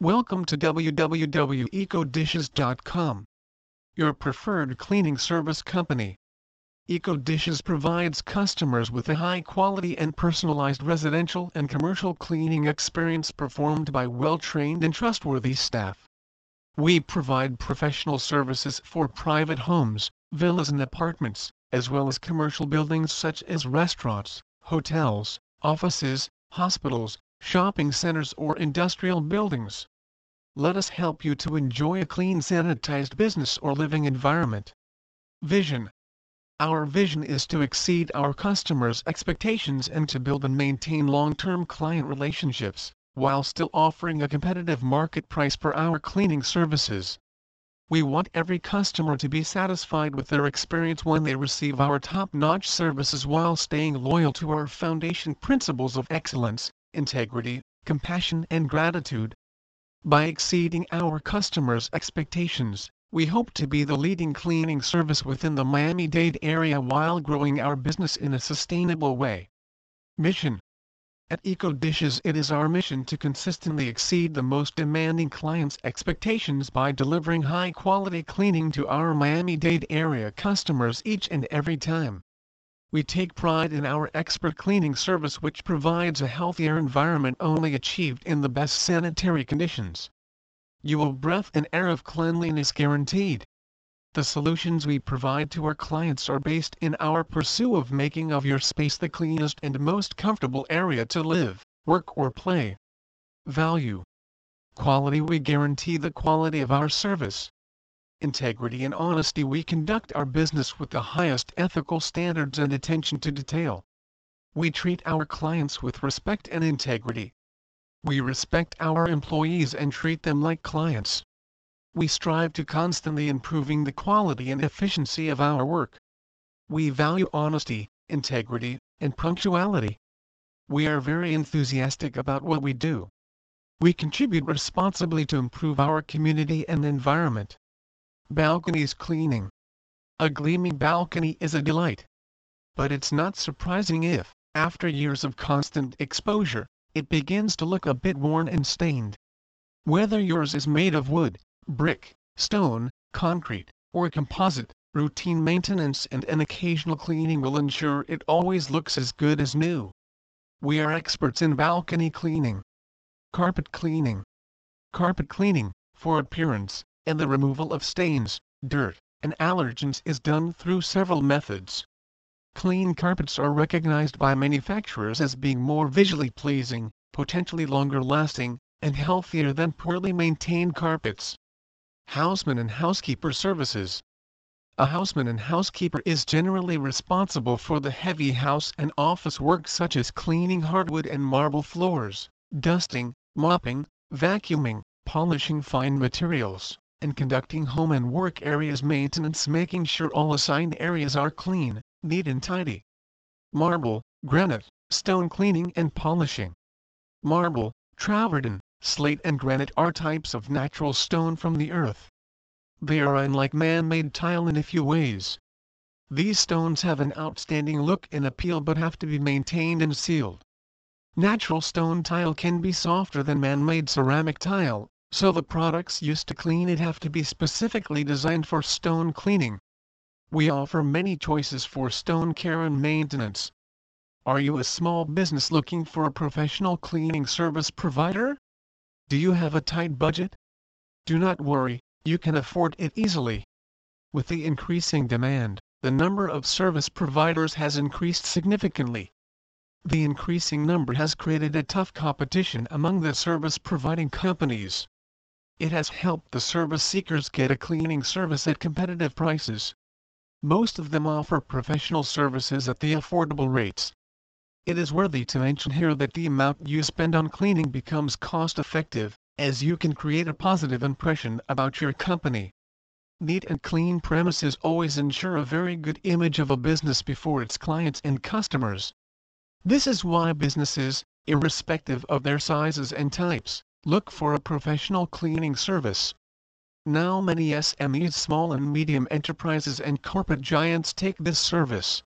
Welcome to www.eco-dishes.com, your preferred cleaning service company. Eco Dishes provides customers with a high-quality and personalized residential and commercial cleaning experience performed by well-trained and trustworthy staff. We provide professional services for private homes, villas and apartments, as well as commercial buildings such as restaurants, hotels, offices, hospitals, shopping centers or industrial buildings. Let us help you to enjoy a clean, sanitized business or living environment. Vision. Our vision is to exceed our customers' expectations and to build and maintain long-term client relationships, while still offering a competitive market price for our cleaning services. We want every customer to be satisfied with their experience when they receive our top-notch services while staying loyal to our foundation principles of excellence, integrity, compassion and gratitude. By exceeding our customers' expectations, we hope to be the leading cleaning service within the Miami-Dade area while growing our business in a sustainable way. Mission. At Eco Dishes, it is our mission to consistently exceed the most demanding clients' expectations by delivering high-quality cleaning to our Miami-Dade area customers each and every time. We take pride in our expert cleaning service, which provides a healthier environment only achieved in the best sanitary conditions. Your breath and air of cleanliness guaranteed. The solutions we provide to our clients are based in our pursuit of making of your space the cleanest and most comfortable area to live, work or play. Value. Quality. We guarantee the quality of our service. Integrity and honesty. We conduct our business with the highest ethical standards and attention to detail. We treat our clients with respect and integrity. We respect our employees and treat them like clients. We strive to constantly improving the quality and efficiency of our work. We value honesty, integrity, and punctuality. We are very enthusiastic about what we do. We contribute responsibly to improve our community and environment. Balconies cleaning. A gleaming balcony is a delight. But it's not surprising if, after years of constant exposure, it begins to look a bit worn and stained. Whether yours is made of wood, brick, stone, concrete, or composite, routine maintenance and an occasional cleaning will ensure it always looks as good as new. We are experts in balcony cleaning. Carpet cleaning. Carpet cleaning, for appearance, and the removal of stains, dirt, and allergens is done through several methods. Clean carpets are recognized by manufacturers as being more visually pleasing, potentially longer lasting, and healthier than poorly maintained carpets. Houseman and housekeeper services. A houseman and housekeeper is generally responsible for the heavy house and office work such as cleaning hardwood and marble floors, dusting, mopping, vacuuming, polishing fine materials, and conducting home and work areas maintenance, making sure all assigned areas are clean, neat and tidy. Marble, granite, stone cleaning and polishing. Marble, travertine, slate and granite are types of natural stone from the earth. They are unlike man-made tile in a few ways. These stones have an outstanding look and appeal but have to be maintained and sealed. Natural stone tile can be softer than man-made ceramic tile, so the products used to clean it have to be specifically designed for stone cleaning. We offer many choices for stone care and maintenance. Are you a small business looking for a professional cleaning service provider? Do you have a tight budget? Do not worry, you can afford it easily. With the increasing demand, the number of service providers has increased significantly. The increasing number has created a tough competition among the service providing companies. It has helped the service seekers get a cleaning service at competitive prices. Most of them offer professional services at the affordable rates. It is worthy to mention here that the amount you spend on cleaning becomes cost-effective, as you can create a positive impression about your company. Neat and clean premises always ensure a very good image of a business before its clients and customers. This is why businesses, irrespective of their sizes and types, look for a professional cleaning service. Now many SMEs, small and medium enterprises and corporate giants take this service.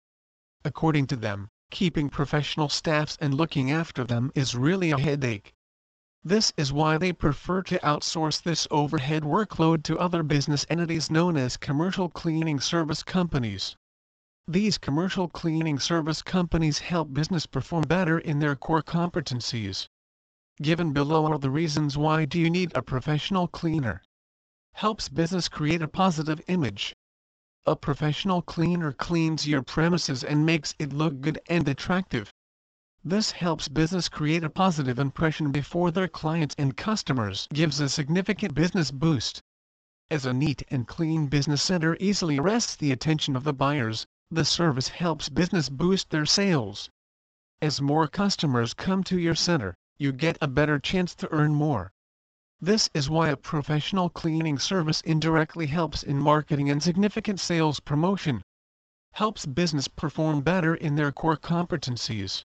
According to them, keeping professional staffs and looking after them is really a headache. This is why they prefer to outsource this overhead workload to other business entities known as commercial cleaning service companies. These commercial cleaning service companies help business perform better in their core competencies. Given below are the reasons why do you need a professional cleaner. Helps business create a positive image. A professional cleaner cleans your premises and makes it look good and attractive. This helps business create a positive impression before their clients and customers, gives a significant business boost. As a neat and clean business center easily arrests the attention of the buyers, the service helps business boost their sales. As more customers come to your center, you get a better chance to earn more. This is why a professional cleaning service indirectly helps in marketing and significant sales promotion. Helps business perform better in their core competencies.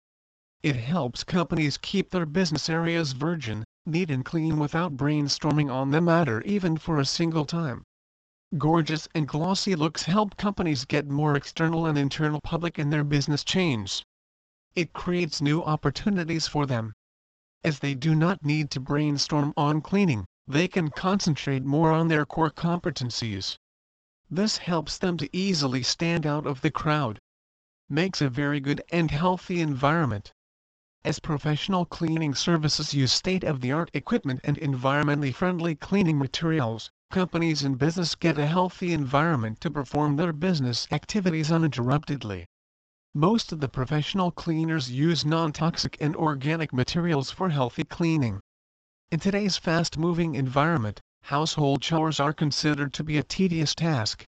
It helps companies keep their business areas virgin, neat and clean without brainstorming on the matter even for a single time. Gorgeous and glossy looks help companies get more external and internal public in their business chains. It creates new opportunities for them. As they do not need to brainstorm on cleaning, they can concentrate more on their core competencies. This helps them to easily stand out of the crowd. Makes a very good and healthy environment. As professional cleaning services use state-of-the-art equipment and environmentally friendly cleaning materials, companies and business get a healthy environment to perform their business activities uninterruptedly. Most of the professional cleaners use non-toxic and organic materials for healthy cleaning. In today's fast-moving environment, household chores are considered to be a tedious task.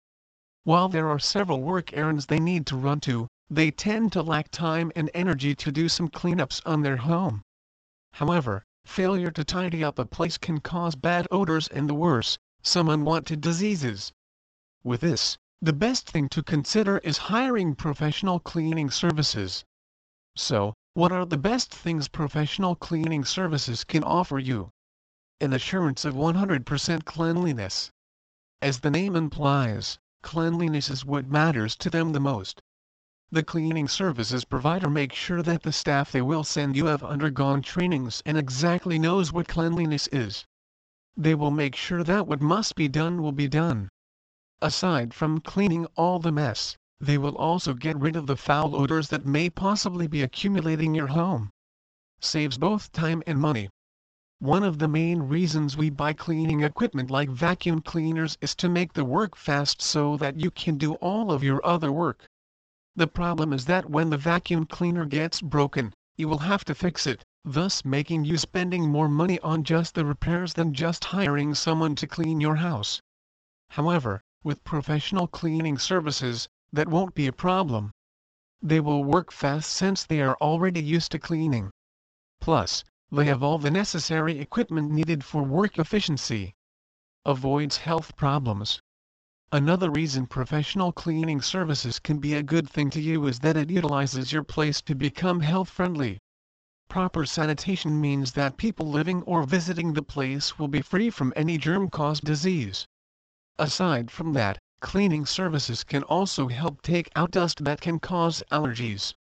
While there are several work errands they need to run to, they tend to lack time and energy to do some cleanups on their home. However, failure to tidy up a place can cause bad odors and the worse, some unwanted diseases. With this, the best thing to consider is hiring professional cleaning services. So, what are the best things professional cleaning services can offer you? An assurance of 100% cleanliness. As the name implies, cleanliness is what matters to them the most. The cleaning services provider makes sure that the staff they will send you have undergone trainings and exactly knows what cleanliness is. They will make sure that what must be done will be done. Aside from cleaning all the mess, they will also get rid of the foul odors that may possibly be accumulating in your home. Saves both time and money. One of the main reasons we buy cleaning equipment like vacuum cleaners is to make the work fast so that you can do all of your other work. The problem is that when the vacuum cleaner gets broken, you will have to fix it, thus making you spending more money on just the repairs than just hiring someone to clean your house. However, with professional cleaning services, that won't be a problem. They will work fast since they are already used to cleaning. Plus, they have all the necessary equipment needed for work efficiency. Avoids health problems. Another reason professional cleaning services can be a good thing to you is that it utilizes your place to become health-friendly. Proper sanitation means that people living or visiting the place will be free from any germ-caused disease. Aside from that, cleaning services can also help take out dust that can cause allergies.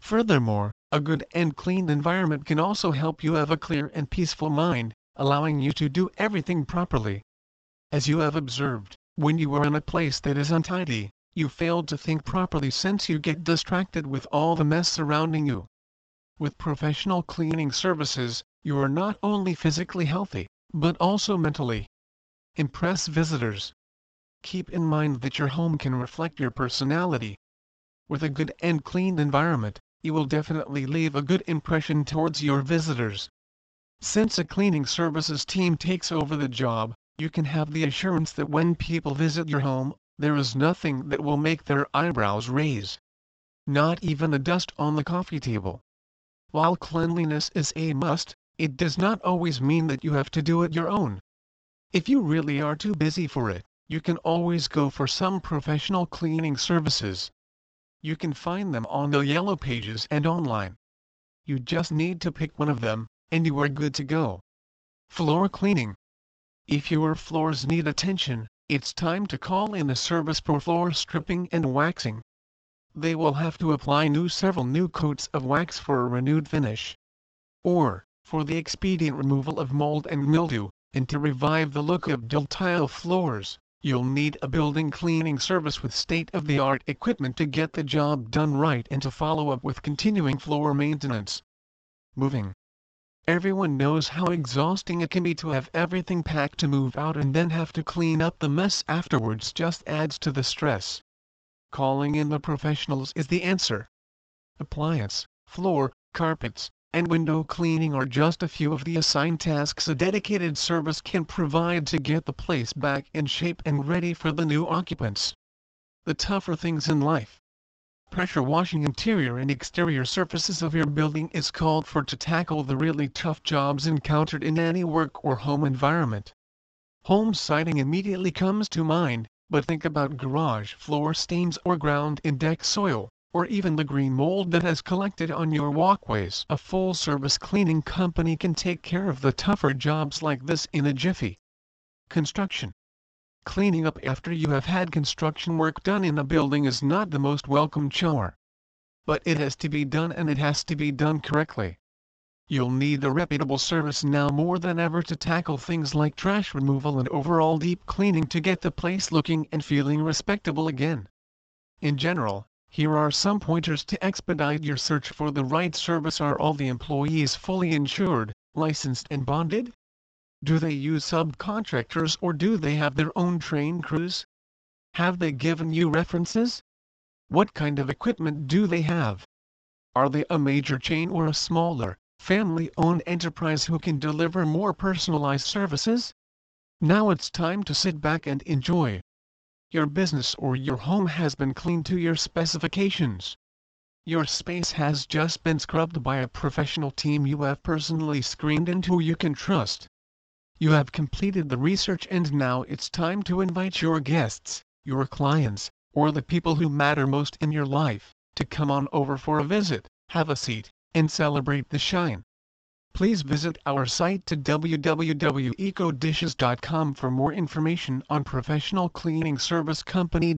Furthermore, a good and clean environment can also help you have a clear and peaceful mind, allowing you to do everything properly. As you have observed, when you are in a place that is untidy, you fail to think properly since you get distracted with all the mess surrounding you. With professional cleaning services, you are not only physically healthy, but also mentally. Impress visitors. Keep in mind that your home can reflect your personality. With a good and clean environment, you will definitely leave a good impression towards your visitors. Since a cleaning services team takes over the job, you can have the assurance that when people visit your home, there is nothing that will make their eyebrows raise. Not even the dust on the coffee table. While cleanliness is a must, it does not always mean that you have to do it your own. If you really are too busy for it, you can always go for some professional cleaning services. You can find them on the Yellow Pages and online. You just need to pick one of them, and you are good to go. Floor cleaning. If your floors need attention, it's time to call in a service for floor stripping and waxing. They will have to apply several new coats of wax for a renewed finish. Or, for the expedient removal of mold and mildew, and to revive the look of dull tile floors, you'll need a building cleaning service with state-of-the-art equipment to get the job done right and to follow up with continuing floor maintenance. Moving. Everyone knows how exhausting it can be to have everything packed to move out and then have to clean up the mess afterwards just adds to the stress. Calling in the professionals is the answer. Appliance, floor, carpets, and window cleaning are just a few of the assigned tasks a dedicated service can provide to get the place back in shape and ready for the new occupants. The tougher things in life. Pressure washing interior and exterior surfaces of your building is called for to tackle the really tough jobs encountered in any work or home environment. Home siding immediately comes to mind, but think about garage floor stains or ground index soil, or even the green mold that has collected on your walkways. A full-service cleaning company can take care of the tougher jobs like this in a jiffy. Construction. Cleaning up after you have had construction work done in a building is not the most welcome chore. But it has to be done, and it has to be done correctly. You'll need a reputable service now more than ever to tackle things like trash removal and overall deep cleaning to get the place looking and feeling respectable again. In general, here are some pointers to expedite your search for the right service. Are all the employees fully insured, licensed, and bonded? Do they use subcontractors or do they have their own trained crews? Have they given you references? What kind of equipment do they have? Are they a major chain or a smaller, family-owned enterprise who can deliver more personalized services? Now it's time to sit back and enjoy. Your business or your home has been cleaned to your specifications. Your space has just been scrubbed by a professional team you have personally screened and who you can trust. You have completed the research, and now it's time to invite your guests, your clients, or the people who matter most in your life, to come on over for a visit, have a seat, and celebrate the shine. Please visit our site to www.eco-dishes.com for more information on professional cleaning service company.